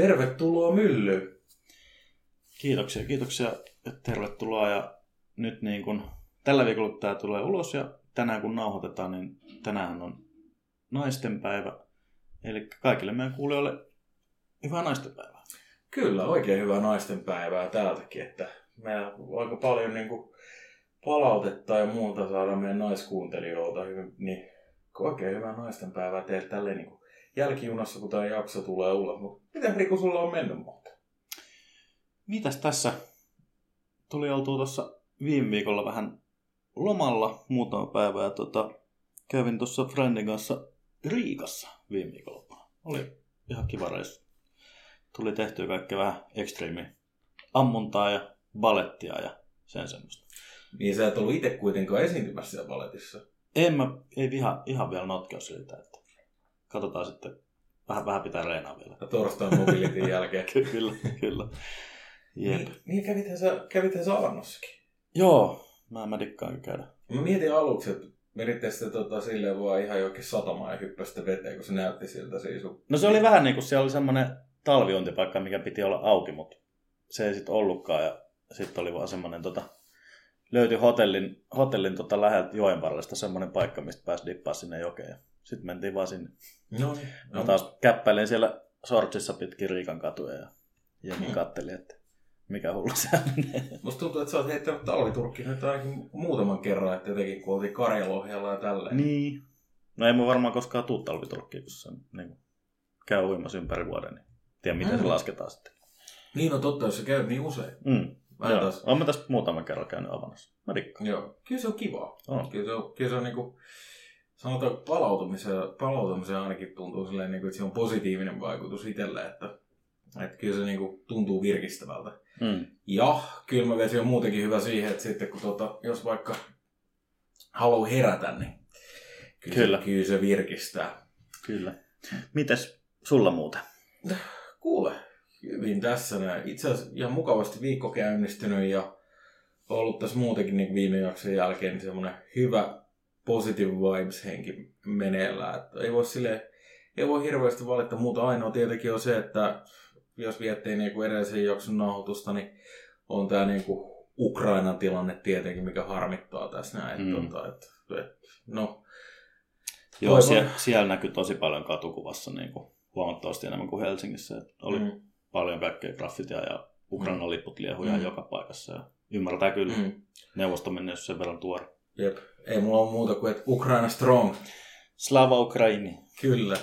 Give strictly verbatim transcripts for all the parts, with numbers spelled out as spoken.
Tervetuloa Mylly. Kiitoksia, kiitoksia ja tervetuloa. Ja nyt niin kun tällä viikolla tämä tulee ulos ja tänään kun nauhoitetaan, niin tänään on naistenpäivä. Eli kaikille meidän kuulijoille hyvää naistenpäivää. Kyllä, oikein hyvää naistenpäivää täältäkin, että meillä on aika paljon niin kuin palautetta ja muuta saadaan meidän naiskuuntelijoilta. Niin oikein hyvää naistenpäivää teille tälleen niin kuin jälkijunassa, kun tämä jakso tulee ulos. Mutta miten Riku sulla on mennyt muuta? Mitäs tässä? Tuli oltua tuossa viime viikolla vähän lomalla muutama päivä ja tota, kävin tuossa friendin kanssa Riikassa viime viikonloppuna. Oli ihan kiva reissu. Tuli tehtyä kaikkea vähän ekstriimiä ammuntaa ja balettia ja sen semmoista. Niin sä et ollut itse kuitenkaan esiintymässä siellä baletissa? En mä, ei ihan, ihan vielä notkea siltä, että katsotaan sitten, vähän, vähän pitää reenaa vielä. Ja torstain mobilitin jälkeen. Kyllä, kyllä. Jep. Niin kävithän sä, kävithän sä Alannossakin? Joo, mä, mä dikkaan käydä. Mä mietin aluksi, että menitte sitten tota, silleen vaan ihan johonkin satamaan ja hyppäsitte veteen, kun se näytti siltä siis. No se oli vähän niin kuin siellä oli semmoinen talviontipaikka, mikä piti olla auki, mutta se ei sitten ollutkaan. Ja sitten oli vaan semmoinen, tota, löytyi hotellin, hotellin tota, läheltä joen varrellista semmoinen paikka, mistä pääsi dippaa sinne jokeen. Sitten mentiin vaan sinne. No, no. Mä taas käppäilin siellä sortsissa pitkin Riikan katuja ja jengi katteli, että mikä hullu se menee. Musta tuntuu, että sä oot heittänyt talviturkkiin nyt ainakin muutaman kerran, että jotenkin kun oltiin Karjalohjalla ja tälleen. Niin. No ei mun varmaan koskaan tuu talviturkkiin, kun se niin, käy uimassa ympäri vuoden. Niin tiedän, miten mm. se lasketaan sitten. Niin on totta, jos sä käyt niin usein. Mm. Joo, taas... olen mä tästä muutaman kerran käynyt Avannossa. Mä dikkaan. Joo, kyllä se on kivaa. On. Kyllä se on, kyllä se on niinku... Sanotaan, palautumiseen, palautumiseen ainakin tuntuu silleen, että se on positiivinen vaikutus itselle, että, että kyllä se niin kuin tuntuu virkistävältä. Mm. Ja kyllä mä vesin on muutenkin hyvä siihen, että sitten kun tuota, jos vaikka haluaa herätä, niin kyllä, kyllä. Se, kyllä se virkistää. Kyllä. Mitäs sulla muuta? Kuule, hyvin tässä näin. Itse asiassa ihan mukavasti viikko käynnistynyt ja ollut tässä muutenkin niin viime jakson jälkeen niin semmoinen hyvä... positive vibes-henki meneillään. Että ei, voi sille, ei voi hirveästi valita, mutta ainoa tietenkin on se, että jos viettiin niinku edellisen jakson nauhoitusta, niin on tämä niinku Ukrainan tilanne tietenkin, mikä harmittaa tässä näin. Mm. Tota, et, et, no. Joo, siellä, siellä näkyy tosi paljon katukuvassa niinku, huomattavasti enemmän kuin Helsingissä. Et oli mm. paljon kaikkea graffitia ja Ukrainan liput liehuja mm. joka paikassa. Ja ymmärtää kyllä, mm. neuvosto menee sen verran tuore. Jep. Ei mulla ole muuta kuin, että Ukraina strong. Slava Ukraini. Kyllä.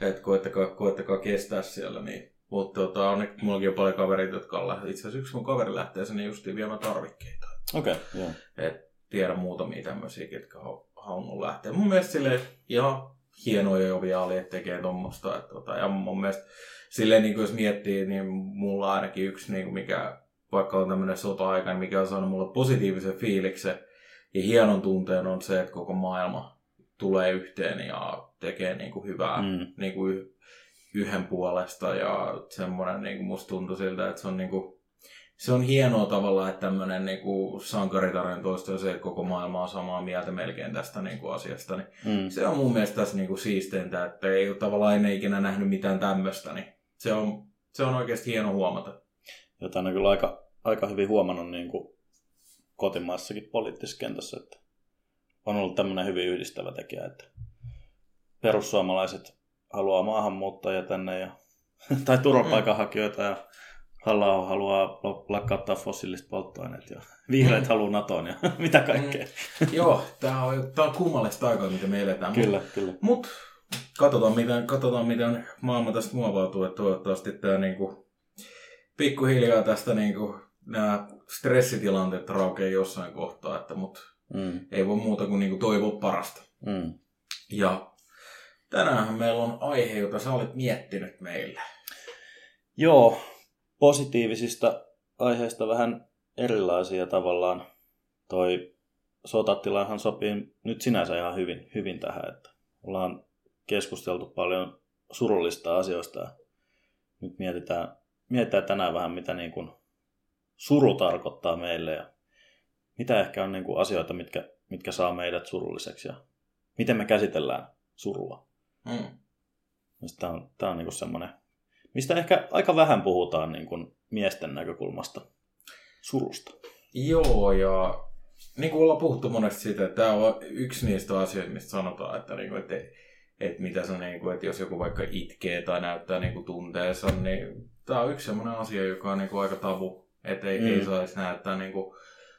Että koettakaa, koettakaa kestää siellä. Niin. Mutta tota, on, mullakin on paljon kavereita, jotka on lähtenyt. Itse asiassa yksi mun kaveri lähtee sinne justiin viemään tarvikkeita. Okei, okay, joo. Et tiedä muutamia tämmöisiä, ketkä on halunnut lähteä. Mun mielestä silleen ihan hienoja jovia oli, että tekee tommoista. Et, tota, ja mun mielestä silleen, niin jos miettii, niin mulla ainakin yksi, niin mikä vaikka on tämmöinen sota-aika, niin mikä on saanut mulle positiivisen fiiliksen. Ja hienon tunteen on se, että koko maailma tulee yhteen ja tekee niinku hyvää mm. niinku yhden puolesta. Ja semmoinen niinku musta tuntuu siltä, että se on, niinku, se on hienoa tavalla, että tämmöinen niinku sankaritarina toista ja se, että koko maailma on samaa mieltä melkein tästä niinku asiasta. Niin mm. se on mun mielestä tässä niinku siisteintä, että ei ole tavallaan ennen ikinä nähnyt mitään tämmöistä. Niin se on, se on oikeasti hieno huomata. Ja tämän on kyllä aika, aika hyvin huomannut... Niinku... kotimaassakin poliittisessa kentässä, että on ollut tämmöinen hyvin yhdistävä tekijä, että perussuomalaiset haluaa maahanmuuttajia tänne ja, tai turvapaikanhakijoita ja haluaa, haluaa lakkauttaa fossiiliset polttoaineet ja vihreät haluaa NATOon ja mitä kaikkea. Mm, joo, tämä on, on kummallista aikaa, mitä me eletään. Kyllä, kyllä. Mutta katsotaan, miten, katsotaan, miten maailma tästä muovautuu, että toivottavasti tämä niinku, pikkuhiljaa tästä niinku, nämä stressitilanteet raukeaa jossain kohtaa, että, mutta mm. ei voi muuta kuin niinku toivoa parasta. Mm. Ja tänäänhän meillä on aihe, jota sä olet miettinyt meille. Joo, positiivisista aiheista vähän erilaisia tavallaan. Toi sotatilahan sopii nyt sinänsä ihan hyvin, hyvin tähän, että ollaan keskusteltu paljon surullista asioista. Ja nyt mietitään, mietitään tänään vähän, mitä niin kuin suru tarkoittaa meille ja mitä ehkä on niin kuin asioita, mitkä, mitkä saa meidät surulliseksi ja miten me käsitellään surua. Mm. Tämä on, tämä on niin kuin semmoinen mistä ehkä aika vähän puhutaan niin kuin miesten näkökulmasta, surusta. Joo, ja niin kuin ollaan puhuttu monesti siitä, että tämä on yksi niistä asioista, mistä sanotaan, että, niin kuin, että, että, mitä se, niin kuin, että jos joku vaikka itkee tai näyttää niin kuin tunteensa, niin tämä on yksi sellainen asia, joka on niin kuin aika tabu, että ei, mm. ei saisi näyttää niin kuin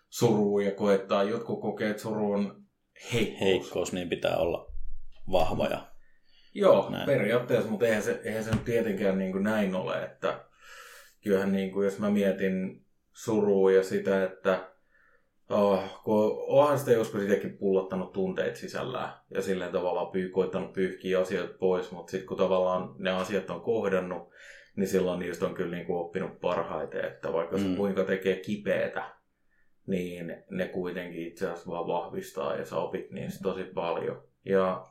surua ja koettaa. Jotkut kokee, että suru on heikkous. Heikkous, niin pitää olla vahva ja... Joo, näin. Periaatteessa, mutta eihän se, eihän se tietenkään niin kuin näin ole, että kyllähän niin kuin, jos mä mietin surua ja sitä, että oh, kun onhan sitä joskus itsekin pullottanut tunteet sisällään ja silleen tavallaan pyy, koittanut pyyhkiä asioita pois, mutta sitten kun tavallaan ne asiat on kohdannut, niin silloin niistä on kyllä niin kuin oppinut parhaiten, että vaikka mm. se kuinka tekee kipeätä, niin ne kuitenkin itse asiassa vaan vahvistaa ja sä opit niistä tosi paljon. Ja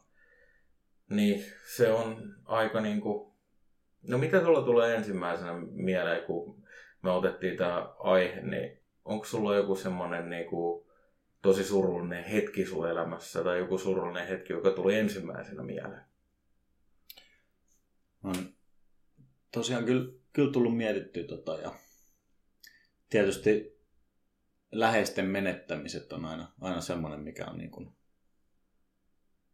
niin, se on aika niinku... No mitä sulla tulee ensimmäisenä mieleen, kun me otettiin tämä aihe, niin onko sulla joku semmoinen niinku tosi surullinen hetki sun elämässä tai joku surullinen hetki, joka tuli ensimmäisenä mieleen? On tosiaan kyllä, kyllä tullut mietittyä tota ja tietysti läheisten menettämiset on aina, aina semmoinen, mikä on niin kuin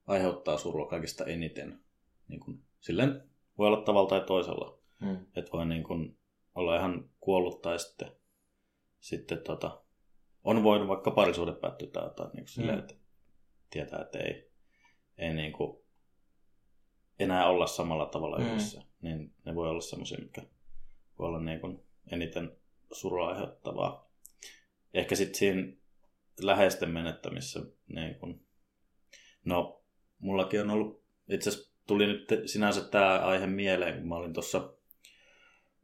aiheuttaa surua kaikista eniten. Niin kuin, silleen voi olla tavalla tai toisella. Mm. Että voi niin kuin olla ihan kuollut tai sitten, sitten tota, on voinut vaikka parisuhde päättyä tai jotain. Niin kuin silleen, mm. että tietää, että ei, ei niin kuin enää olla samalla tavalla mm. yhdessä. Niin ne voi olla semmoisia, mikä voi olla niin kuin eniten surua aiheuttavaa. Ehkä sitten siinä läheisten menettämissä niin kuin no, mullakin on ollut, itse asiassa tuli nyt sinänsä tämä aihe mieleen, kun mä olin tuossa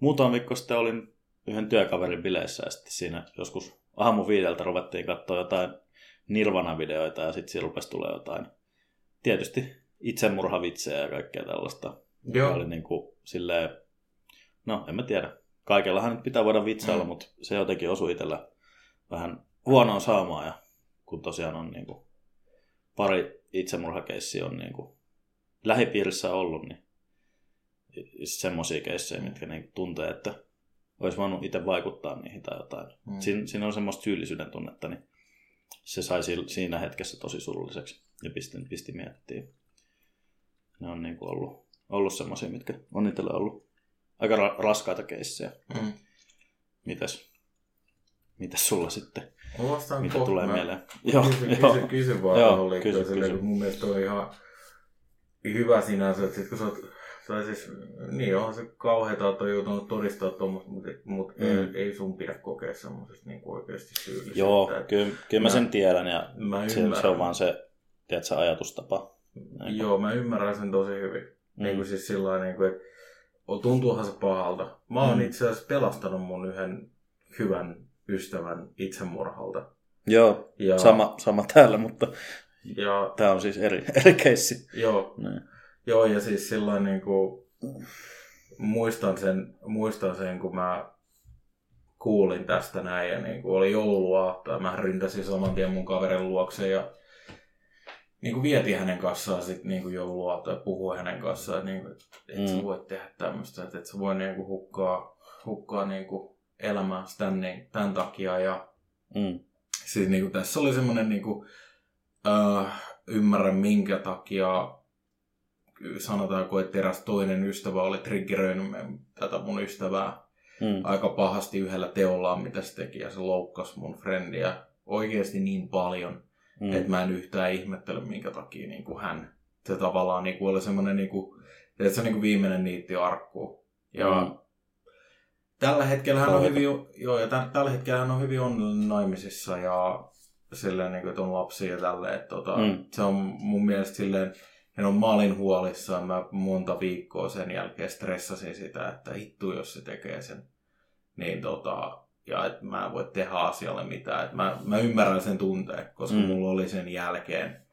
muutama viikko sitten olin yhden työkaverin bileissä ja sitten siinä joskus aamuviideltä ruvettiin katsoa jotain Nirvana-videoita ja sitten siinä rupesi tulemaan jotain tietysti itsemurhavitsejä ja kaikkea tällaista. Joo. Ja oli niin kuin silleen, no en mä tiedä, kaikellahan nyt pitää voida vitsailla, mm. mutta se jotenkin osui itsellä vähän huonoon saamaan ja kun tosiaan on niin kuin pari itsemurhakeissiä on niin kuin lähipiirissä ollut, niin semmoisia keissejä, mitkä niin tuntee, että olisi voinut itse vaikuttaa niihin tai jotain. Mm. Siin, siinä on semmoista syyllisyyden tunnetta, niin se sai siinä hetkessä tosi surulliseksi ja pisti, pisti miettiä. Ne on niin kuin ollut, ollut semmoisia, mitkä on itsellä ollut aika ra- raskaita keissejä. Mm. Mitäs? Mitäs sulla sitten? Mä vastaan mitä kohta. Tulee mieleen? Joo, kysy, joo. Kysy, kysy vaan joo, kysy, kysy. Silleen, mun mielestä on ihan hyvä sinänsä, että sit kun sä oot, tai siis, niin onhan se kauheeta, että on joutunut todistaa tuommoista, mutta mut mm. ei, ei sun pidä kokea semmoisesta niin oikeasti syyllisyyttä. Joo, kyllä, kyllä mä sen tiedän ja se on vaan se, tiedät sä, ajatustapa. Näin joo, mä ymmärrän sen tosi hyvin. Mm. Niin kuin siis sillain, niin kuin, että tuntuuhan se pahalta. Mä oon mm. itse asiassa pelastanut mun yhden hyvän ystävän itsemurhalta. Joo, ja, sama, sama täällä, mutta ja, tämä on siis eri, eri keissi. Joo, joo, ja siis silloin niin kuin, muistan, sen, muistan sen, kun mä kuulin tästä näin, ja niin kuin, oli joulua, tai mä ryntäsin saman tien mun kaverin luokse, ja niin kuin, vietin hänen kanssaan sit, niin kuin, joulua, tai puhuin hänen kanssaan, niin kuin, et mm. sä voi tehdä tämmöistä, että et sä voi niin kuin, hukkaa, hukkaa niin kuin, elämää tämän, tämän takia. Ja mm. siis niin kuin, tässä oli semmoinen niin kuin, äh, ymmärrän minkä takia sanotaanko, että eräs toinen ystävä oli triggeröinyt tätä mun ystävää mm. aika pahasti yhdellä teollaan, mitä se teki, ja se loukkasi mun frendiä oikeasti niin paljon, mm. että mä en yhtään ihmettele, minkä takia niin kuin hän. Se tavallaan niin kuin, oli semmoinen niin kuin, että se on niin kuin viimeinen niitti arkkuun. Ja mm. Tällä hetkellä hän on hyvin, joo, ja tämän, tällä hetkellä hän on hyvin on naimisissa ja silleen, niin kuin, että on lapsia ja tälleen. Että, tota, mm. se on mun mielestä silleen, en ole maalin huolissaan. Mä monta viikkoa sen jälkeen stressasin sitä, että hittu jos se tekee sen. Niin, tota, ja että mä en voi tehdä asialle mitään. Että mä, mä ymmärrän sen tunteen, koska mm. mulla oli sen jälkeen,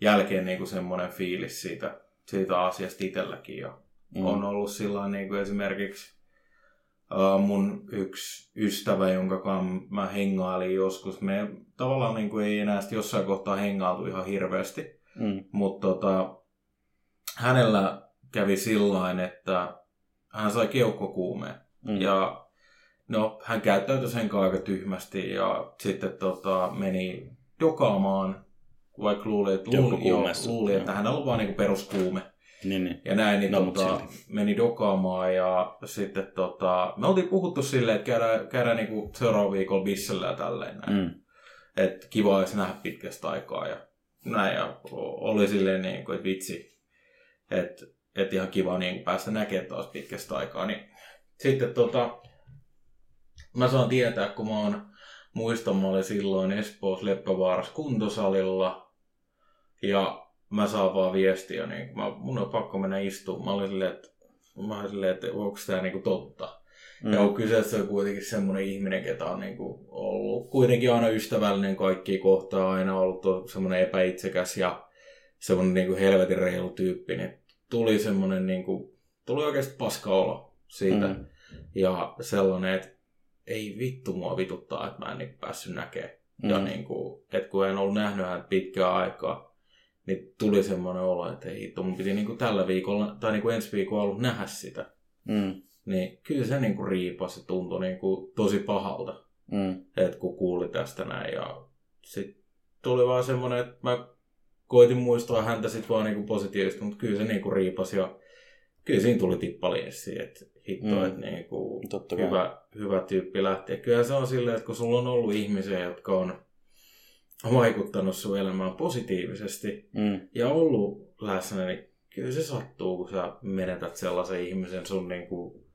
jälkeen niin kuin semmoinen fiilis siitä, siitä asiasta itselläkin. Ja mm. on ollut sillä niin kuin esimerkiksi... Uh, mun yksi ystävä, jonka mä hengailin joskus. Me tavallaan niin kuin ei enää jossain kohtaa hengailtu ihan hirveästi. Mm. Mutta tota, hänellä kävi sillain, että hän sai keuhkokuumeen. Mm. Ja no, hän käyttäytyi sen aika tyhmästi ja sitten tota, meni dokaamaan, vaikka luuli, että, luuli, että hänellä on vaan niin peruskuume. Niin, niin. Ja näin, niin no, tota, meni dokaamaan ja sitten tota, me oltiin puhuttu silleen, että käydään, käydään niin seuraava viikolla bissellä ja tälleen näin. Mm. Että kiva olisi nähdä pitkästä aikaa ja näin. Ja oli silleen, niin kuin, että vitsi, että et ihan kiva niin päästä näkemään taas pitkästä aikaa. Niin, sitten tota, mä saan tietää, kun mä oon muistan, mä olin silloin Espoossa Leppävaarassa kuntosalilla ja mä saan vaan viestiä, niin mä, mun on pakko mennä istumaan. Mä olin silleen, että, että onko tämä niin totta. Mm. Ja on kyseessä on kuitenkin semmoinen ihminen, ketä on niin kuin ollut kuitenkin aina ystävällinen kaikkia kohtaan, aina ollut semmoinen epäitsekäs ja semmoinen niin kuin helvetin reilu tyyppi. Niin tuli semmoinen, niin kuin, tuli oikeasti paska olo siitä. Mm. Ja sellainen, että ei vittu mua vituttaa, että mä en niin päässyt näkemään. Mm. Ja niin kuin, että kun en ollut nähnyt hän pitkään aikaa, niin tuli semmoinen olo, että ei hitto, mun piti niinku tällä viikolla tai niinku ensi viikolla ollut nähdä sitä. Mm. Niin kyllä se niinku riipasi, se tuntui niinku tosi pahalta, mm. että kun kuuli tästä näin. Ja sit tuli vaan semmoinen, että mä koitin muistaa häntä sit vaan niinku positiivisesti, mutta kyllä se niinku riipasi. Ja kyllä siinä tuli tippalinssi, että hitto, mm. että niinku hyvä, hyvä tyyppi lähtee. Kyllä se on silleen, että kun sulla on ollut ihmisiä, jotka on vaikuttanut sun elämään positiivisesti mm. ja ollut läsnä, niin kyllä se sattuu, kun sä menetät sellaisen ihmisen sun niin kuin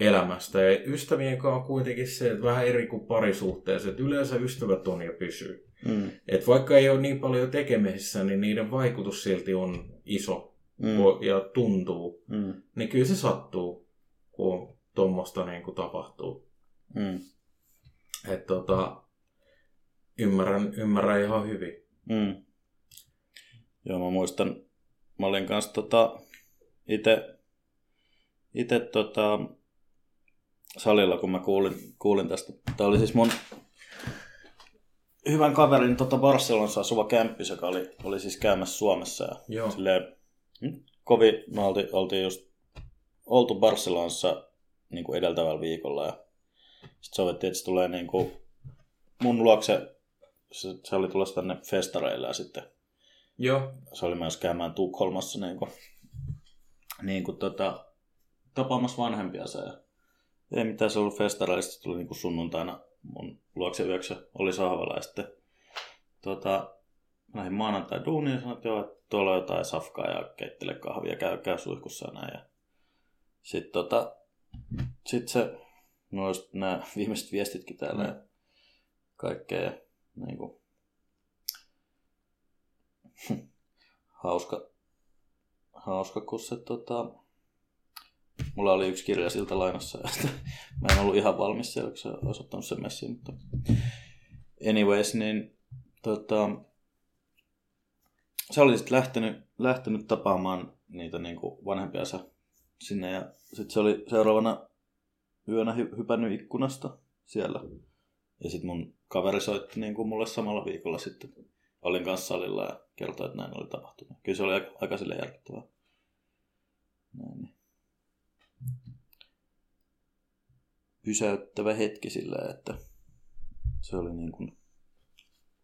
elämästä. Ja ystävien kanssa on kuitenkin se, että vähän eri kuin parisuhteessa, että yleensä ystävät on ja pysyy. Mm. Että vaikka ei ole niin paljon tekemisissä, niin niiden vaikutus silti on iso mm. ja tuntuu. Mm. Niin kyllä se sattuu, kun tuommoista niin kuin tapahtuu. Mm. Että tota... Ymmärrän, ymmärrän ihan hyvin. Mm. Joo, mä muistan, mä olin kanssa tota, ite, ite tota, salilla, kun mä kuulin, kuulin tästä. Tää oli siis mun hyvän kaverin tota Barcelonassa asuva kämppis, joka oli, oli siis käymässä Suomessa. Ja joo. Silleen, kovin, me oltiin, oltiin just oltu Barcelonassa niin kuin edeltävällä viikolla ja sit sovittiin, että se tulee niin kuin mun luokse. Se oli tulossa tänne festareille ja sitten joo. Se oli myös käymään Tukholmassa niin kuin, niin kuin tota, tapaamassa vanhempiansa. Ei mitään, se ollut festareille, se tuli niin kuin sunnuntaina mun luokse yöksi, oli sahvalla ja sitten tota, lähdin maanantai duuniin ja sanoin, että joo, että tuolla on jotain safkaa ja keittele kahvia, käy, käy suihkussa ja näin. Sitten tota, sit se, no just nämä viimeiset viestitkin täällä mm. kaikkea niin kuin, hauska, hauska, kun se tota, mulla oli yksi kirja siltä lainassa, ja mä en ollut ihan valmis siellä, kun se olisi ottanut sen messiin, mutta anyways, niin tota, se oli sitten lähtenyt, lähtenyt tapaamaan niitä niin kuin vanhempiansa sinne, ja sitten se oli seuraavana yönä hy- hypännyt ikkunasta siellä. Ja sitten mun kaveri soitti niin kuin mulle samalla viikolla sitten. Olin kanssa salilla ja kertoi, että näin oli tapahtunut. Kyllä se oli aika, aika sille järkyttävää. Näin. Pysäyttävä hetki sillä, että se oli niin kuin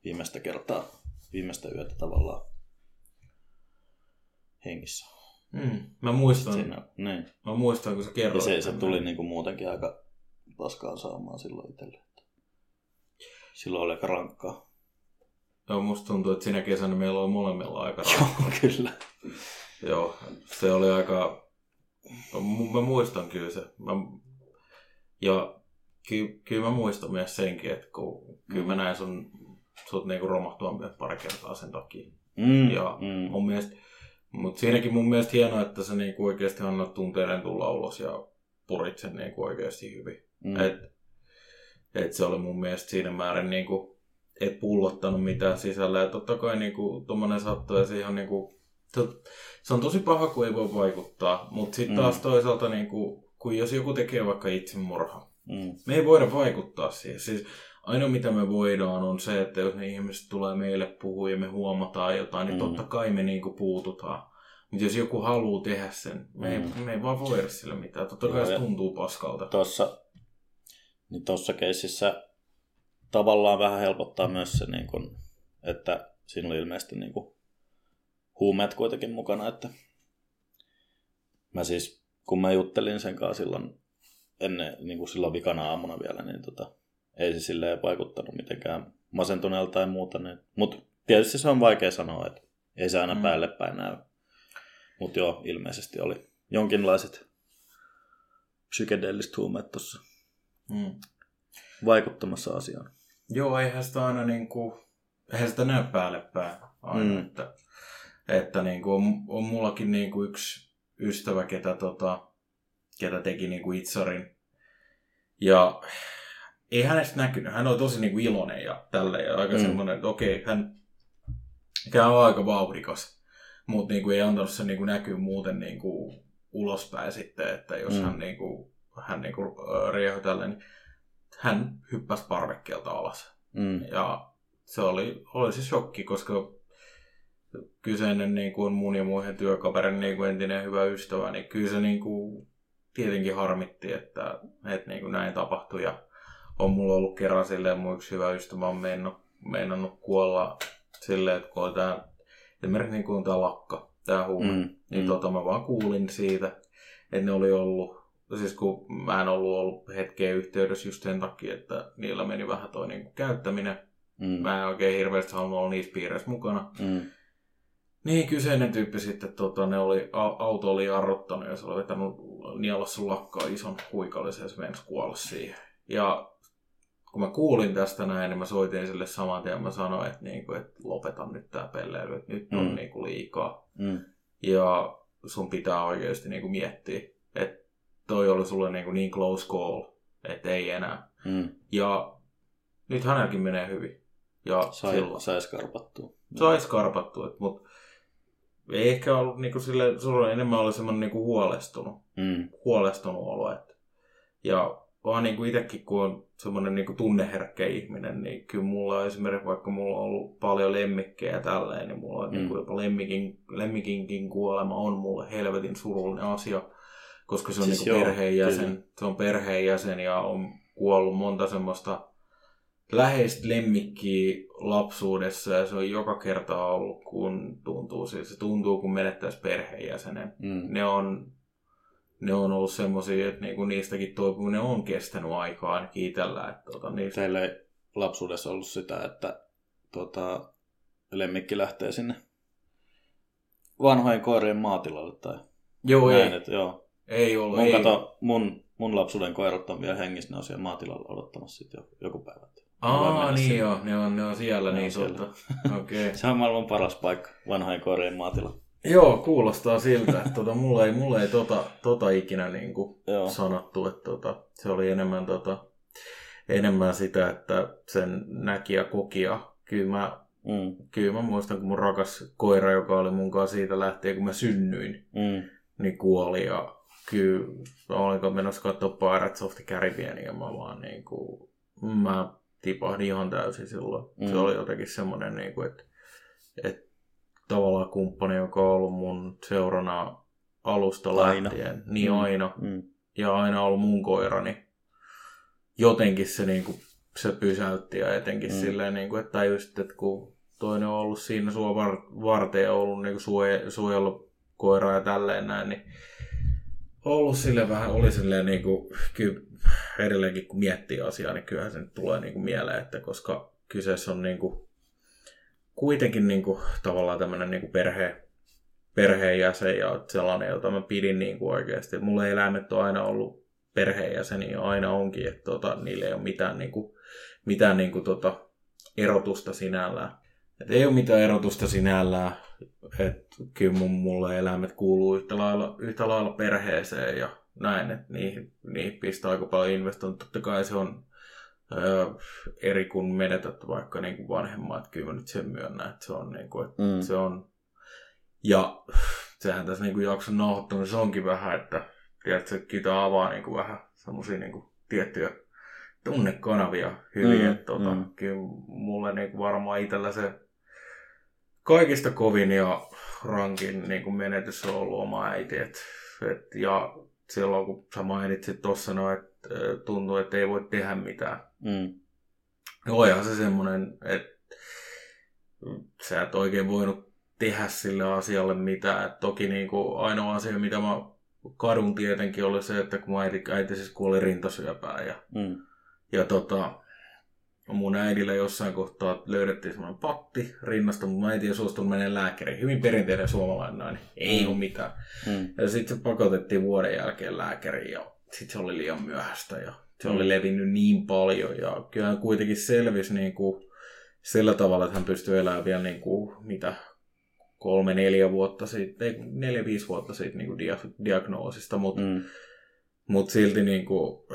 viimeistä kertaa, viimeistä yötä tavallaan hengissä. Mm, mä muistan. Siinä, niin. Mä muistan, kun sä kerroit. Ja se, se tuli niin kuin muutenkin aika paskaan saamaan silloin itselle. Silloin oli aika rankkaa. Joo, musta tuntuu, että siinä kesänä meillä oli molemmilla aika rankkaa. Joo, kyllä. Joo, se oli aika... Mä muistan kyllä se. Mä... Ja ky- kyllä mä muistan myös senkin, että kun... kyllä mä näin sun, sut niinku romahtua myös pari kertaa sen takia. Mm, ja mm. mun mielestä... Mutta siinäkin mun mielestä hienoa, että sä niinku oikeasti annat tunteiden tulla ulos ja purit sen niinku oikeasti hyvin. Mm. Et... Että se oli mun mielestä siinä määrin, niin kuin, et pullottanut mitään sisällä. Ja totta kai niin kuin, tommonen sattuu ja siihen on, niin kuin, se on tosi paha, kun ei voi vaikuttaa. Mutta sitten taas mm. toisaalta, niin kuin, kun jos joku tekee vaikka itsemurha, mm. me ei voida vaikuttaa siihen. Siis ainoa mitä me voidaan on se, että jos ne ihmiset tulee meille puhua ja me huomataan jotain, niin totta kai me niin kuin, puututaan. Mutta jos joku haluaa tehdä sen, me, mm. ei, me ei vaan voida sillä mitään. Totta kai se tuntuu paskalta. Tuossa niin keississä tavallaan vähän helpottaa myös se, niin kun, että siinä oli ilmeisesti niin kun, huumeet kuitenkin mukana. Että mä siis, kun mä juttelin sen kanssa silloin, ennen, niin kuin silloin vikana aamuna vielä, niin tota, ei se silleen vaikuttanut mitenkään masentuneelta tai muuta. Niin. Mutta tietysti se on vaikea sanoa, että ei se aina mm. päälle päin näy. Mutta joo, ilmeisesti oli jonkinlaiset psykedeelliset huumeet tuossa mm. vaikuttamassa asiaan. Joo, eihän sitä aina niin kuin, eihän sitä näy päälle päin aina. Mm. Että, että niin kuin on, on mullakin niin kuin yksi ystävä, ketä tota... ketä teki niinku itsarin. Ja ei hänestä näkynyt. Hän oli tosi niinku iloinen ja tälle ja aika mm. semmoinen, että okei, hän käy aika vauhdikas. Mutta niinku ei antanut sen niinku näkyä muuten niinku ulospäin sitten, että jos mm. hän niinku, hän niinku riehui tälle, niin hän hyppäsi parvekkeelta alas. Mm. Ja se oli, oli se shokki, koska kyseinen niinku on mun ja muihin työkaverin niinku entinen hyvä ystävä, niin kyllä se niinku tietenkin harmitti, että, että niin kuin näin tapahtui ja on mulla ollut kerran silleen, mun yksi hyvä ystävä on meinannut kuolla silleen, että kun oli tämä, esimerkiksi niin kuin tämä lakka, tämä huume, mm, niin mm. Tota, mä vaan kuulin siitä, että ne oli ollut, siis kun mä en ollut ollut hetkeä yhteydessä just sen takia, että niillä meni vähän toi niin kuin käyttäminen, mm. mä en oikein hirveästi halunnut olla niissä piireissä mukana. Mm. Niin, kyseinen tyyppi sitten, tota, ne oli, auto oli jarruttanut ja se oli vetänyt nielassa lakkaa ison huikallisen ja se meni kuolla siihen. Ja kun mä kuulin tästä näin, niin mä soitin sille saman tien, mä sanoin, että, niinku, että lopeta nyt tää pelleily, että nyt on mm. niinku liikaa. Mm. Ja sun pitää oikeasti niinku miettiä, että toi oli sulle niinku niin close call, että ei enää. Mm. Ja nyt hänelläkin menee hyvin. Ja sai, silloin, sais karpattua. Sais karpattua, mutta ei ehkä ollut niinku sille, sulla enemmän oli semmoinen niinku huolestunut, mm. huolestunut olo. Että. Ja vaan niinku itsekin, kun on semmoinen niinku tunneherkkä ihminen, niin kyllä mulla on esimerkiksi, vaikka mulla on ollut paljon lemmikkejä tälleen, niin mulla on mm. niinku jopa lemmikin, lemmikinkin kuolema on mulle helvetin surullinen asia, koska se on siis niinku joo, perheenjäsen. Kyllä. Se on perheenjäsen ja on kuollut monta semmoista läheistä lemmikkiä lapsuudessa ja se on joka kerta ollut, kun tuntuu, siis se tuntuu, kun menettäisi perheenjäsenen. Mm. Ne, on, ne on ollut semmoisia, että niinku niistäkin toipuminen on kestänyt aikaa ainakin itsellä. Että tuota, niistä... Teillä ei lapsuudessa ollut sitä, että tuota, lemmikki lähtee sinne vanhojen koirien maatilalle tai joo, näin, ei. Et, joo. Ei ollut. Mun, ei. Kato, mun, mun lapsuuden koirat on vielä hengissä, ne on siellä maatilalla odottamassa sitten joku päivä. Aa, niin sinne. Joo, ne on, ne on siellä ne niin totta. Okay. Se on maailman paras paikka, vanhojen koirien maatila. Joo, kuulostaa siltä. Tota, mulla ei, mulla ei tota, tota ikinä niinku sanottu, että tota, se oli enemmän, tota, enemmän sitä, että sen näki ja koki. Ja kyllä mä, mm. kyllä mä muistan, kun mun rakas koira, joka oli mun kanssa siitä lähtien, kun mä synnyin, mm. niin kuoli. Ja kyllä mä olinko menossa katsoa Pirates of the Caribbean ja mä vaan niinku... Mä tipahdin ihan täysin silloin. Mm. Se oli jotenkin semmoinen, että, että tavallaan kumppani, joka on ollut mun seurana alusta lähtien, niin mm. aina, mm. ja aina ollut mun koirani, jotenkin se, niin kuin, se pysäytti ja etenkin mm. silleen, että tajusit, että kun toinen on ollut siinä sua varten, ollut niin suoje, suojelu koiraa ja tälleen näin, niin ollut silleen vähän, oli silleen niin kuin, kyllä edelleenkin kun miettii asiaa, niin kyllähän se nyt tulee niin kuin mieleen, että koska kyseessä on niin kuin, kuitenkin niin kuin, tavallaan tämmöinen niin kuin perhe, perheenjäsen ja sellainen, jota mä pidin niin kuin oikeasti. Mulla eläimet on aina ollut perheenjäseniä ja aina onkin, että tota, niillä ei ole mitään, niin kuin, mitään niin kuin, tota, erotusta sinällään. Et ei ole mitään erotusta sinällään. Et kyllä mun, mulle eläimet kuuluu yhtä lailla, yhtä lailla perheeseen ja näin, että niihin, niihin pistää aika paljon investointia. Totta kai se on öö, eri kuin menetät vaikka niinku vanhemmat, kyllä mä nyt sen myönnän, että se on niinku, että mm. se on. Ja sehän tässä niinku jakson nauhoittamisessa onkin vähän, että tiedätkö, että tämä avaa niinku vähän semmosia niinku tiettyjä tunnekanavia hyvin, mm. että tota, mm. kyllä mulle niinku varmaan itsellä se kaikista kovin ja rankin niin kuin menetys on ollut oma äiti. Et, et, ja silloin kun sä mainitsit tuossa, no, että tuntuu, että ei voi tehdä mitään. Mm. Olihan se semmoinen, että sä et oikein voinut tehdä sille asialle mitään. Et toki niin kuin ainoa asia, mitä mä kadun tietenkin, oli se, että kun äiti, äiti siis kuoli rintasyöpään. Ja, mm. ja tota... Mun äidillä jossain kohtaa löydettiin semmoinen patti rinnasta, mutta mä en tiedä suostunut meneen lääkäriin. Hyvin perinteinen suomalainen nainen, ei ole mitään. Mm. Ja sitten se pakotettiin vuoden jälkeen lääkäriin ja sitten se oli liian myöhäistä ja se mm. oli levinnyt niin paljon. Ja kyllä hän kuitenkin selvisi niin kuin sillä tavalla, että hän pystyi elämään vielä niin kuin, mitä kolme, neljä vuotta siitä, ei neljä, viisi vuotta siitä niin kuin dia- diagnoosista, mutta... Mm. Mutta silti niinku,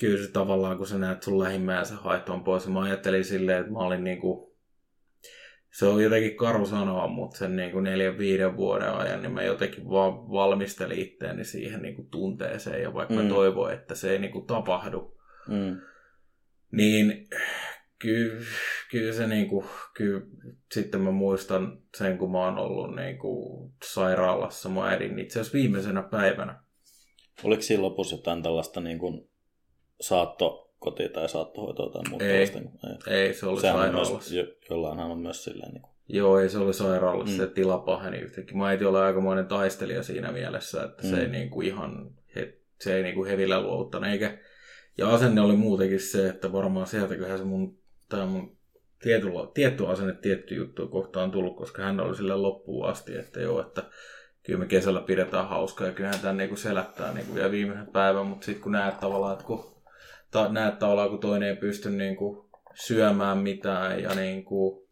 kyllä se tavallaan, kun sä näet sun lähimmäisen ja sä haet ton pois, mä ajattelin silleen, että mä olin niinku, se on jotenkin karu sanoa, mutta sen niinku neljän, viiden vuoden ajan, niin mä jotenkin vaan valmistelin itteeni siihen niinku tunteeseen, ja vaikka mm. mä toivon, että se ei niinku tapahdu, mm. niin kyllä ky se niinku, ky, sitten mä muistan sen, kun mä oon ollut niinku sairaalassa mun äidin itse asiassa viimeisenä päivänä. Oliko siinä lopussa jotain tällaista niin kuin saattokoti- tai saattohoitoa tai muuta? Ei, ei. ei se oli sehän sairaalassa. Jo, jollainhan on myös silleen... Niin kuin... Joo, ei se oli sairaalassa. Mm. Se tila paheni yhtäkkiä. Mä äiti oli aikamoinen taistelija siinä mielessä, että mm. se ei niin kuin ihan he, se ei niin kuin hevillä luovuttanut. Eikä... Ja asenne oli muutenkin se, että varmaan sieltäköhän se mun, tai mun tietyllä, tietty asenne tietty juttu kohtaan on tullut, koska hän oli sille loppuun asti, että joo, että... Kyllä me kesällä pidetään hauskaa ja kyllähän tämän niinku selättää niinku vielä viimeisen päivän, mutta sitten kun näet tavallaan, että kun, ta, näet tavallaan, kun toinen ei pysty niinku syömään mitään ja niinku,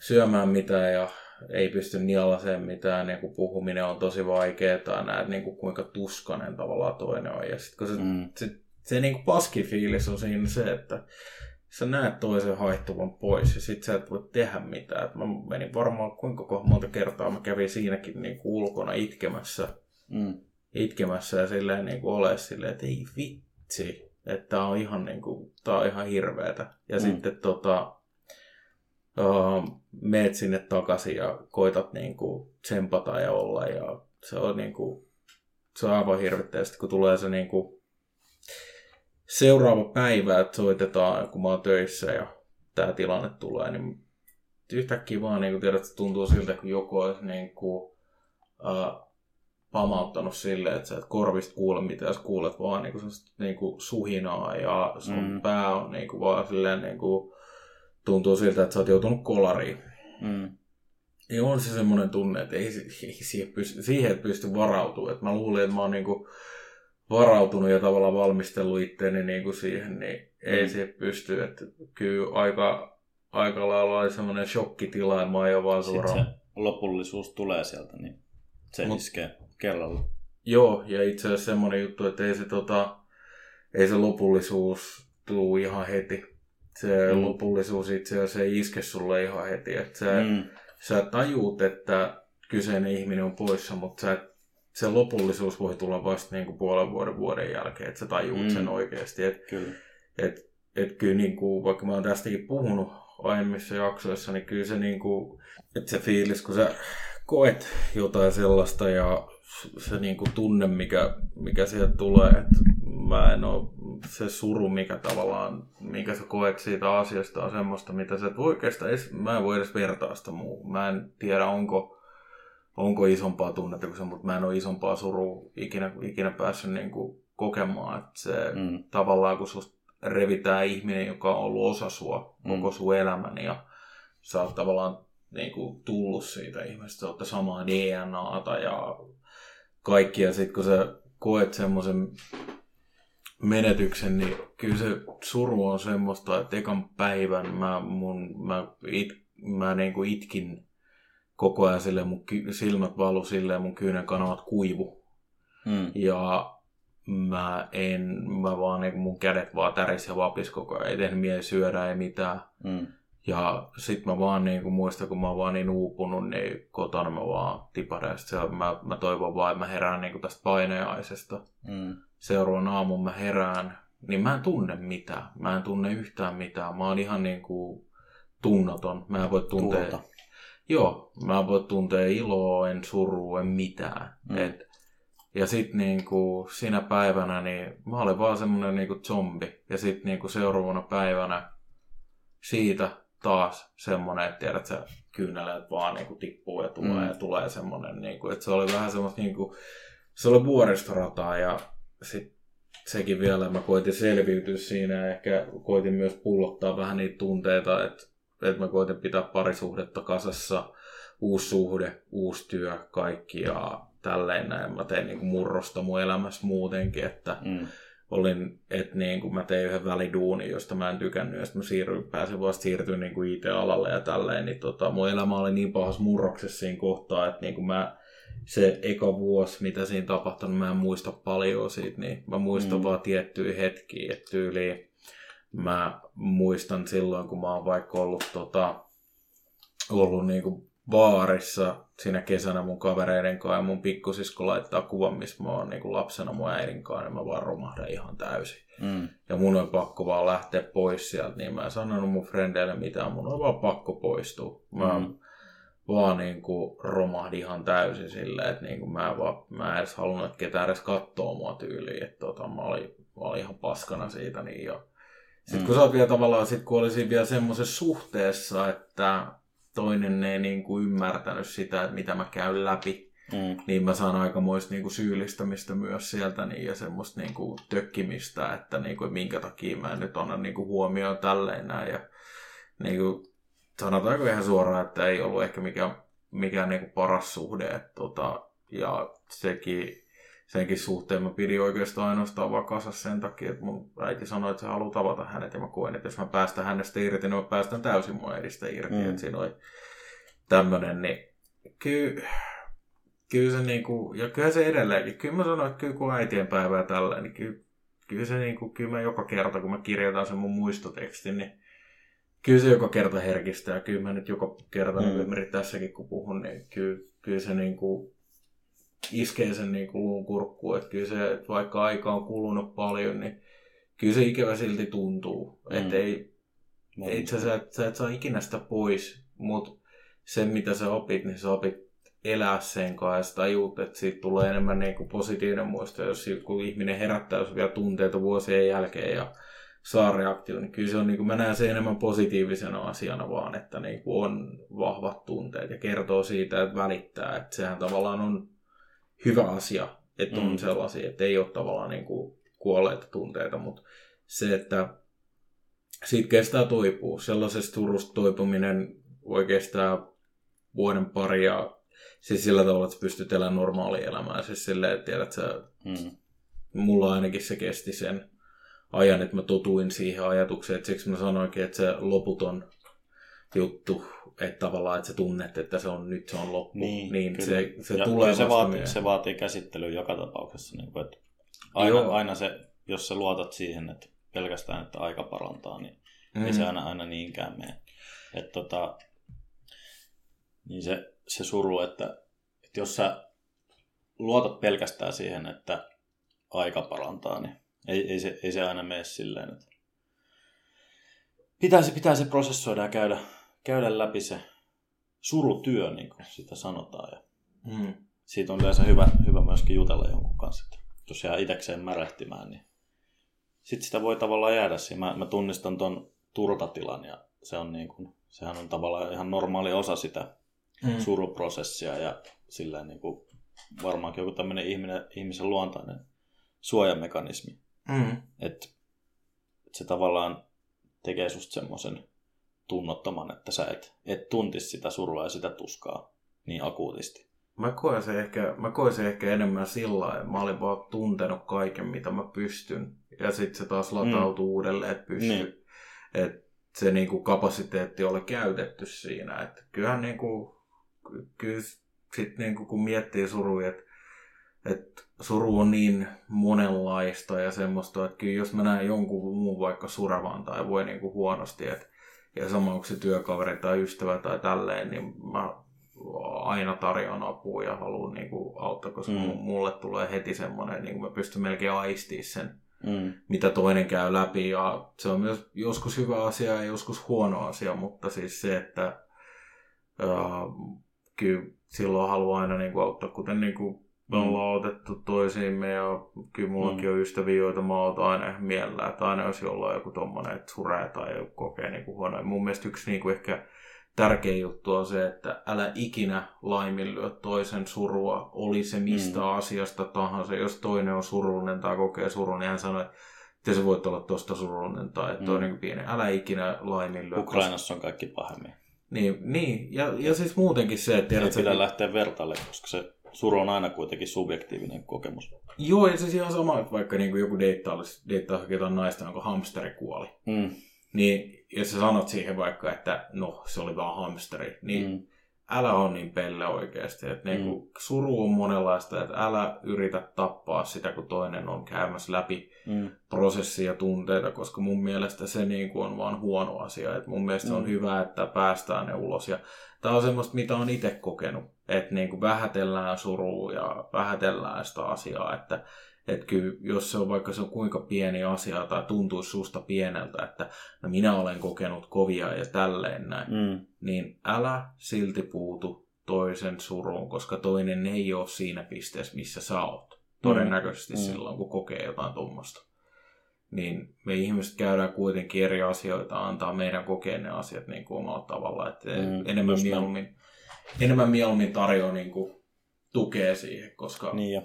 syömään mitään ja ei pysty nialaseen mitään, niinku puhuminen on tosi vaikeaa tai näet niinku, kuinka tuskainen tavallaan toinen on. Ja sitten kun se, mm. se, se niinku paskifiilis on siinä se, että sä näet toisen haihtuvan pois ja sit sä et voi tehdä mitään. Et mä menin varmaan kuinka monta kertaa mä kävin siinäkin niinku ulkona itkemässä. Mm. Itkemässä ja silleen niinku ole silleen, että ei vitsi. Että tää on ihan niinku, tää on ihan hirveetä. Ja mm. sitten tota, uh, meet sinne takaisin ja koitat niinku tsempata ja olla. Ja se on niinku, se on aivan hirveetä. Sitten kun tulee se niinku seuraava päivä, että soitetaan, kun mä oon töissä ja tää tilanne tulee, niin yhtäkkiä vaan niin kun tiedät, että tuntuu siltä, kun joku olisi niin kun, ää, pamauttanut silleen, että sä et korvista kuule mitään, sä kuulet vaan niin kun, niin kun suhinaa ja sun mm. pää on niin kun, vaan silleen, niin kun, tuntuu siltä, että sä oot joutunut kolariin. Mm. Ja on se semmoinen tunne, että ei, ei siihen, pysty, siihen pysty varautumaan. Mä luulin, että mä oon niin kun, varautunut ja tavallaan valmistellut itteeni niin siihen, niin ei mm. siihen pysty. Että kyllä aika, aika lailla oli semmoinen shokkitila, että mä ajan vaan suoraan. Sitten se lopullisuus tulee sieltä, niin se Mut, iskee kerralla. Joo, ja itse asiassa semmoinen juttu, että ei se, tota, ei se lopullisuus tule ihan heti. Se mm. lopullisuus itse asiassa ei iske sulle ihan heti. Että sä, mm. sä tajuut, että kyseinen ihminen on poissa, mutta sä se lopullisuus voi tulla vasta niinku puolen vuoden vuoden jälkeen, että sä tajuut mm. sen oikeasti. Et, kyllä. Et, et kyllä niinku, vaikka mä oon tästäkin puhunut aiemmissa jaksoissa, niin kyllä se, niinku, et se fiilis, kun sä koet jotain sellaista ja se niinku tunne, mikä, mikä sieltä tulee, että mä en oo se suru, mikä tavallaan, minkä sä koet siitä asiasta, on semmoista, mitä sä et oikeastaan, edes, mä en voi edes vertaa sitä muuhun. Mä en tiedä, onko... Onko isompaa tunnetta kuin se, mutta mä en ole isompaa surua ikinä, ikinä päässyt niin kuin kokemaan. Että se mm. tavallaan, kun susta revitään ihminen, joka on ollut osa sua, mm. koko sun elämän, ja sä oot tavallaan niin kuin tullut siitä ihmisestä, sä ootte samaa D N A:ta ja kaikkia. Sitten kun sä koet semmoisen menetyksen, niin kyllä se suru on semmoista, että ekan päivän mä, mun, mä, it, mä niin kuin itkin koko ajan silleen mun ky- silmät valu silleen, mun kyynenkanavat kuivu. Mm. Ja mä en, mä vaan niin mun kädet vaan täris ja vapis koko ajan. Ei tehnyt mieli syödä, ei mitään. Mm. Ja sit mä vaan niin muistan, kun mä oon vaan niin uupunut, niin kotona mä vaan tipahdin. Sitten mä, mä toivon vaan, että mä herään niin tästä painajaisesta. Mm. Seuraavan aamun mä herään, niin mä en tunne mitään. Mä en tunne yhtään mitään. Mä oon ihan niin kuin tunnoton. Mä en voi tuntea... Tuolta. joo, mä en voi tuntea iloa, en surua, en mitään. Mm. Et, ja sitten niinku sinä päivänä niin mä olin vaan semmoinen niinku zombi. Ja sitten niinku seuraavana päivänä siitä taas semmoinen, että tiedät sä, kyyneleet vaan niinku tippuu ja tulee mm. ja tulee semmoinen. Niinku, että se oli vähän semmoista, niinku, se oli vuoristorataa ja sitten sekin vielä mä koitin selviytyä siinä ja ehkä koitin myös pullottaa vähän niitä tunteita, että et mä koitin pitää parisuhdetta kasassa, uusi suhde, uusi työ, kaikki ja tälleen näin. Mä tein niinku murrosta mun elämässä muutenkin, että mm. olin, että niinku mä tein yhden väliduunin, josta mä en tykännyt ja sit mä siirryin, pääsin vasta siirtyä niinku I T-alalle ja tälleen, niin tota, mun elämä oli niin pahassa murroksessa siinä kohtaa, että niinku mä se eka vuosi, mitä siinä tapahtunut, mä en muista paljon siitä, niin mä muistan mm. vaan tiettyjä hetkiä, että tyyliin mä muistan silloin, kun mä oon vaikka ollut, tota, ollut niinku baarissa siinä kesänä mun kavereiden kanssa ja mun pikkusisko laittaa kuvan, missä mä oon niinku lapsena mun äidin kanssa, niin mä vaan romahdan ihan täysin. Mm. Ja mun on pakko vaan lähteä pois sieltä, niin mä en sanonut mun frendeille mitään, mun on vaan pakko poistua. Mä mm. vaan niinku romahdin ihan täysin silleen, että niinku mä, mä en edes halunnut, että ketään edes kattoo mua tyyliin, että tota, mä, olin, mä olin ihan paskana siitä. Niin jo. Sitten mm. kun sä oot vielä tavallaan, sit kun olisin vielä semmoisessa suhteessa, että toinen ei niinku ymmärtänyt sitä, että mitä mä käyn läpi, mm. niin mä saan aikamoista niinku syyllistämistä myös sieltä niin, ja semmoista niinku tökkimistä, että niinku, minkä takia mä en nyt anna niinku huomioon tälleen näin. Ja, niinku, sanotaanko ihan suoraan, että ei ollut ehkä mikään, mikään niinku paras suhde. Et tota, ja sekin, senkin suhteen mä pidin oikeastaan ainoastaan vaan kasassa sen takia, että mun äiti sanoi, että se haluaa tavata hänet. Ja mä koen, että jos mä päästän hänestä irti, niin mä päästän täysin mun äidistä irti. Mm. Et siinä oli tämmönen. Niin kyllä, kyllä se niinku, ja kyllä se edelleenkin. Kyllä mä sanoin, että kyllä kun äitien päivää tällä, niin kyllä, kyllä se niinku, kyllä mä joka kerta, kun mä kirjoitan sen mun muistotekstin, niin kyllä se joka kerta herkistää. Kyllä mä nyt joka kerta mm. ymmärrän tässäkin, kun puhun, niin kyllä, kyllä se niin kuin iskee sen niin kuin luun kurkkuun. Että kyllä se, että vaikka aika on kulunut paljon, niin kyllä se ikävä silti tuntuu. Mm. Että ei, mm. itse asiassa sä et saa ikinä sitä pois, mutta sen mitä sä opit, niin sä opit elää sen kanssa. Tajut, että siitä tulee enemmän niin kuin positiivinen muisto, jos kun ihminen herättää jos vielä tunteita vuosien jälkeen ja saa reaktio, niin kyllä se on, niin kuin mä näen sen enemmän positiivisena asiana vaan, että niin kuin on vahvat tunteet ja kertoo siitä, että välittää, että sehän tavallaan on hyvä asia, että on mm. sellaisia, että ei ole tavallaan niin kuin kuolleita tunteita, mutta se, että siitä kestää toipua, sellaisesta surusta toipuminen voi kestää vuoden pari ja siis sillä tavalla, että pystyt elämään normaalia elämää, siis silleen, että tiedät sä, mm. mulla ainakin se kesti sen ajan, että mä totuin siihen ajatukseen, että siksi mä sanoinkin, että se loputon juttu, että tavallaan, että sä tunnet, että se on, nyt se on loppu, niin, niin se, se tulee se vaatii, se vaatii käsittelyä joka tapauksessa, niin kuin, että aina, aina se, jos sä luotat siihen, että pelkästään, että aika parantaa, niin mm. ei se aina, aina niinkään mene. Että tota, niin se, se suru, että, että jos sä luotat pelkästään siihen, että aika parantaa, niin Ei, ei, se, ei se aina mene silleen, että pitää se, pitää se prosessoida ja käydä, käydä läpi se surutyö, niin kuin sitä sanotaan. Ja mm. siitä on yleensä hyvä, hyvä myöskin jutella jonkun kanssa, että jos jää itsekseen märehtimään, niin sitten sitä voi tavallaan jäädä. Mä, mä tunnistan ton turtatilan ja se on niin kuin, sehän on tavallaan ihan normaali osa sitä mm. suruprosessia ja silleen niin kuin varmaankin joku tämmöinen ihminen, ihmisen luontainen suojamekanismi. Mm. Että et se tavallaan tekee susta semmoisen tunnottoman, että sä et, et tuntisi sitä surua ja sitä tuskaa niin akuutisti. Mä koen sen ehkä, mä koen sen ehkä enemmän sillä lailla, että mä olin vaan tuntenut kaiken, mitä mä pystyn. Ja sit se taas latautuu mm. uudelleen, että pystyy. Mm. Että se niinku kapasiteetti oli käytetty siinä. Että kyllähän niinku, kyllä sit niinku kun miettii suruja, että et suru on niin monenlaista ja semmoista, että kyllä jos mä näen jonkun muun vaikka surevan tai voi niinku huonosti, et, ja sama onko se työkaveri tai ystävä tai tälleen, niin mä aina tarjoan apua ja haluan niinku auttaa, koska mm. mulle tulee heti semmoinen, niin mä pystyn melkein aistimaan sen, mm. mitä toinen käy läpi. Ja se on myös joskus hyvä asia ja joskus huono asia, mutta siis se, että Ja kyllä silloin haluaa aina niin kuin auttaa, kuten niin kuin me ollaan otettu toisiimme, ja kyllä mullakin mm. on ystäviä, joita mä otan aina mielellä, että aina jos jollain joku tommonen, että suree tai joku kokee niin kuin huonoa. Mun mielestä yksi niin kuin ehkä tärkeä juttu on se, että älä ikinä laiminlyö toisen surua, oli se mistä mm. asiasta tahansa. Jos toinen on surullinen tai kokee surun, niin hän sanoo, että te sä voit olla tosta surullinen tai että mm. on niin kuin pieni. Älä ikinä laiminlyö. Ukrainassa on kaikki pahemmin. Niin, niin. Ja, ja siis muutenkin se, että... Ei pidä lähteä vertaille, koska se suru on aina kuitenkin subjektiivinen kokemus. Joo, ja siis ihan sama, että vaikka niin kuin joku deittaa jotain naista, jonka hamsteri kuoli. Mm. Niin, jos sä sanot siihen vaikka, että no, se oli vaan hamsteri, niin mm. älä ole niin pelle oikeasti. Että niin kuin mm. suru on monenlaista, että älä yritä tappaa sitä, kun toinen on käymässä läpi mm. prosessia ja tunteita, koska mun mielestä se niin kuin on vaan huono asia. Että mun mielestä mm. on hyvä, että päästään ne ulos. Ja tämä on semmoista, mitä on itse kokenut. Että niin kuin vähätellään surua ja vähätellään sitä asiaa, että että kyllä, jos se on vaikka se on kuinka pieni asia tai tuntuu susta pieneltä, että no minä olen kokenut kovia ja tälleen näin, mm. niin älä silti puutu toisen suruun, koska toinen ei ole siinä pisteessä, missä sä oot. Todennäköisesti mm. silloin, kun kokee jotain tuommoista. Niin me ihmiset käydään kuitenkin eri asioita, antaa meidän kokea ne asiat niin kuin omalla tavalla. Että mm. enemmän, mieluummin, enemmän mieluummin tarjoaa niin kuin tukea siihen, koska... Niin ja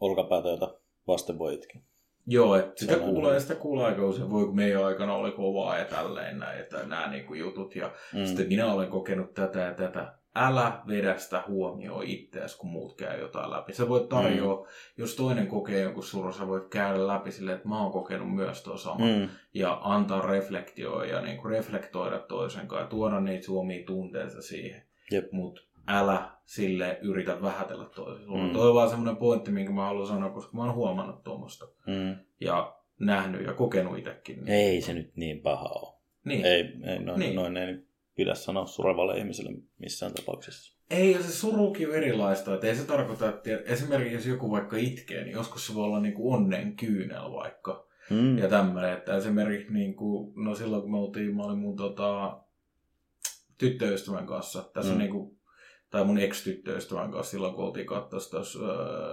olkapäätä jota vasten voi itkin. Joo, että sitä kuulee, sitä kuulee aika usein. Voi, kun meidän aikana oli kovaa ja tälleen näin, että nämä niin kuin jutut. Ja mm. sitten minä olen kokenut tätä ja tätä. Älä vedä sitä huomioon itseäsi, kun muut käy jotain läpi. Sä voit tarjoa, mm. jos toinen kokee jonkun surun, sä voit käydä läpi silleen, että mä oon kokenut myös tuo sama. Mm. Ja antaa reflektioa ja niin kuin reflektoida toisen kanssa ja tuoda niitä omia tunteita siihen. Yep. Mut älä sille yritä vähätellä toisella. Mm. Toi on vaan semmoinen pointti, minkä mä haluan sanoa, koska mä oon huomannut tuommoista. Mm. Ja nähnyt ja kokenut itsekin. Ei se nyt niin paha ole. Niin. Ei, ei, noin, niin. noin ei pidä sanoa surevalle ihmiselle missään tapauksessa. Ei, ja se surukin on erilaista. Että ei se tarkoita, että esimerkiksi jos joku vaikka itkee, niin joskus se voi olla niin kuin onnen kyynel vaikka. Mm. Ja tämmöinen, että esimerkiksi niin kuin, no silloin kun me oltiin, mä olin mun tota, tyttöystävän kanssa. Tässä mm. on niin kuin tai mun ex-tyttöystävän kanssa silloin, kun oltiin katsoa sitä uh,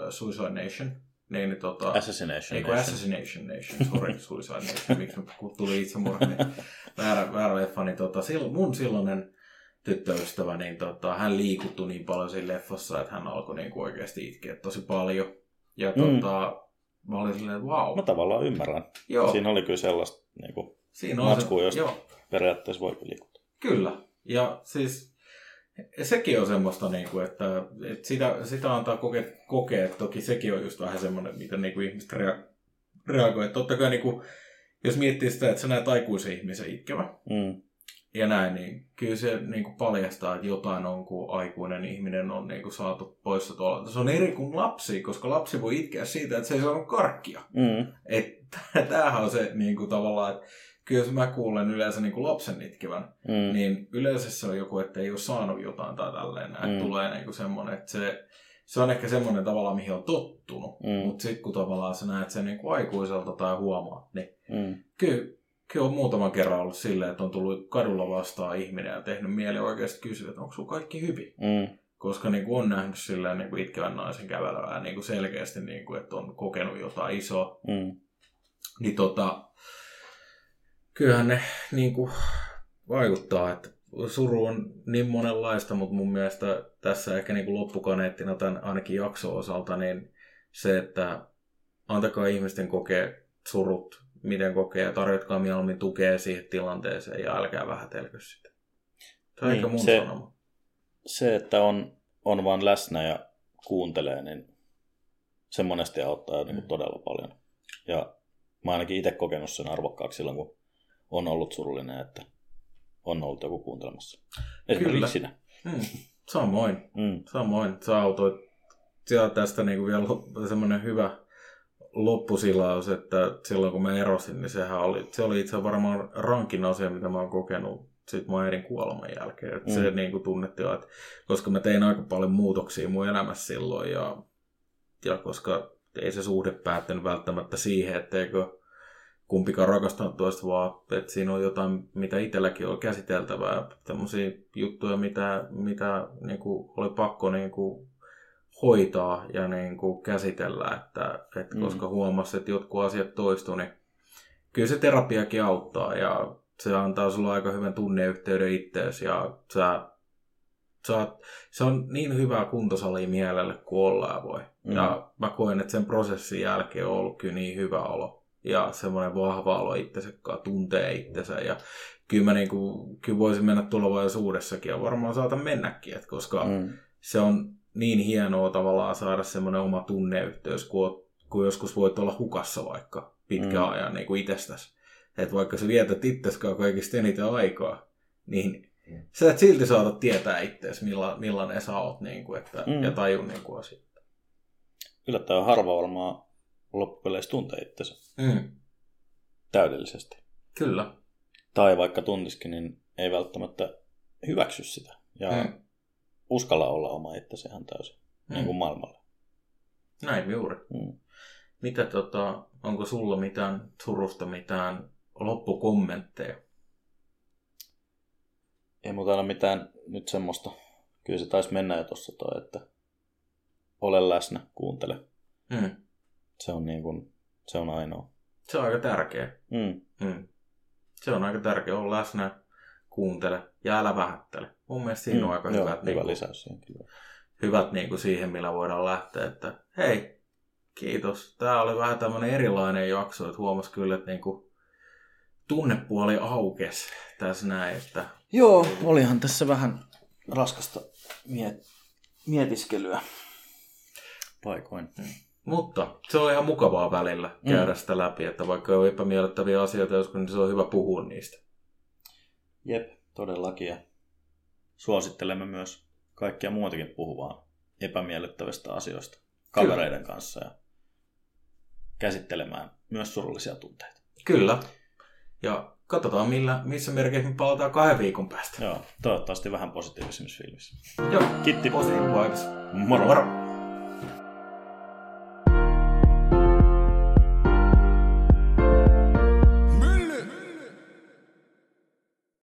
Suicide Nation. Niin, niin, tota, Assassination Nation. Assassination Nation, sorry, Suicide Nation. Miksi tuli itsemurha, niin väärä, väärä leffa. Niin, tota, sillo, mun silloinen tyttöystävä, niin, tota, hän liikuttui niin paljon siinä leffassa, että hän alkoi niin, oikeasti itkeä tosi paljon. Ja mm. tota, mä olin silleen, että vau. Wow. Mä tavallaan ymmärrän. Joo. Siinä oli kyllä sellaista niin matskua, se, josta jo. periaatteessa voi liikuttaa. Kyllä, ja siis... Sekin on semmoista, että sitä, sitä antaa kokea, että toki sekin on just vähän semmoinen, mitä ihmiset reagoivat. Totta kai jos miettii sitä, että sä näet aikuisen ihmisen itkevän mm. ja näin, niin kyllä se paljastaa, että jotain on, kun aikuinen ihminen on saatu pois tuolla. Se on eri kuin lapsi, koska lapsi voi itkeä siitä, että se ei saanut karkkia. Mm. Tämähän on se tavallaan, että... Kyllä jos mä kuulen yleensä niin kuin lapsen itkevän, mm. niin yleensä se on joku, että ei ole saanut jotain tai tälleen. Mm. Tulee niin kuin semmoinen, että se, se on ehkä semmoinen tavallaan, mihin on tottunut. Mm. Mutta sitten kun tavallaan sä näet sen niin kuin aikuiselta tai huomaat, niin mm. kyllä, kyllä on muutaman kerran ollut silleen, että on tullut kadulla vastaan ihminen ja tehnyt mieli oikeasti kysyä, että onko sulla kaikki hyvin. Mm. Koska niin kuin on nähnyt silleen niin kuin itkevän naisen kävelevää niin kuin selkeästi, niin kuin, että on kokenut jotain isoa. Mm. Niin tota... Kyllähän ne niin kuin, vaikuttaa, että suru on niin monenlaista, mutta mun mielestä tässä ehkä niin kuin loppukaneettina tämän ainakin jakso-osalta, niin se, että antakaa ihmisten kokea surut, miten kokee, tarjotkaa mieluummin tukea siihen tilanteeseen ja älkää vähätelkö sitä. Se on niin, ehkä mun se, sanoma. Se, että on, on vaan läsnä ja kuuntelee, niin se monesti auttaa mm. niin kuin todella paljon. Ja mä ainakin itse kokenut sen arvokkaaksi silloin, kun on ollut surullinen, että on ollut joku kuuntelemassa. Esimerkiksi sinä. Mm. Samoin. Mm. Samoin. Sä autoit. Sä tästä niinku vielä semmoinen hyvä loppusilaus, että silloin kun mä erosin, niin sehän oli, se oli itse varmaan rankin asia, mitä mä oon kokenut sit mun äidin kuoleman jälkeen. Mm. Se niinku tunnettiin, että koska mä tein aika paljon muutoksia mun elämässä silloin ja, ja koska ei se suhde päättänyt välttämättä siihen, etteikö kumpikaan rakastanut toista, vaan että siinä on jotain, mitä itselläkin oli käsiteltävää. Tämmöisiä juttuja, mitä, mitä niin kuin oli pakko niin kuin hoitaa ja niin kuin käsitellä. Että, että mm. koska huomasi, että jotkut asiat toistuivat, niin kyllä se terapiakin auttaa ja se antaa sulle aika hyvän tunneyhteyden itseesi ja sä, sä, se on niin hyvää kuntosali mielelle kuin ollaan voi. Mm. Ja mä koen, että sen prosessin jälkeen on ollut kyllä niin hyvä olo. Ja semmoinen vahva olo itsesekkaan, tuntee itsensä. Ja kyllä mä niinku, kyllä voisin mennä tulevaisuudessakin ja varmaan saatan mennäkin. Et koska mm. se on niin hienoa tavallaan saada semmoinen oma tunneyhteys, kun, kun joskus voit olla hukassa vaikka pitkän mm. ajan niin kuin itsestäsi. Että vaikka sä vietät itseskaan kaikista eniten aikaa, niin mm. sä et silti saata tietää itseäsi, milla, millainen sä oot niin kuin, että, mm. ja tajun niin kuin asioita. Yllättävän harva varmaan loppupeleissä tuntee itsensä. Mm. Täydellisesti. Kyllä. Tai vaikka tuntisikin, niin ei välttämättä hyväksy sitä. Ja mm. uskalla olla oma itsensä ihan täysin. Mm. Niin kuin maailmalla. Näin juuri. Mm. Mitä tota, onko sulla mitään surusta mitään loppukommentteja? Ei muuta aina mitään nyt semmoista. Kyllä se taisi mennä jo tuossa toi, että ole läsnä, kuuntele. Mm. Se on niin kuin, se on ainoa. Se on aika tärkeä. Mm. Mm. Se on aika tärkeä. Ole läsnä, kuuntele ja älä vähättele. Mun mielestä siinä mm. on aika joo, hyvät, hyvä niin kuin, hyvät niin kuin siihen, millä voidaan lähteä. Että, hei, kiitos. Tää oli vähän tämmönen erilainen jakso. Että huomasi kyllä, että niin kuin tunnepuoli aukesi tässä näin. Että... Joo, olihan tässä vähän raskasta miet- mietiskelyä paikoin. Mm. Mutta se on ihan mukavaa välillä käydä mm. sitä läpi, että vaikka on epämiellyttäviä asioita joskus, niin se on hyvä puhua niistä. Jep, todellakin. Ja suosittelemme myös kaikkia muutakin puhuvaa epämiellyttävistä asioista kavereiden Kyllä. kanssa ja käsittelemään myös surullisia tunteita. Kyllä. Ja katsotaan, millä, missä merkeissä me palataan kahden viikon päästä. Joo, toivottavasti vähän positiivisemmissa filmissä. Joo, kiitti. Positiivisemmissa. Moro. Moro.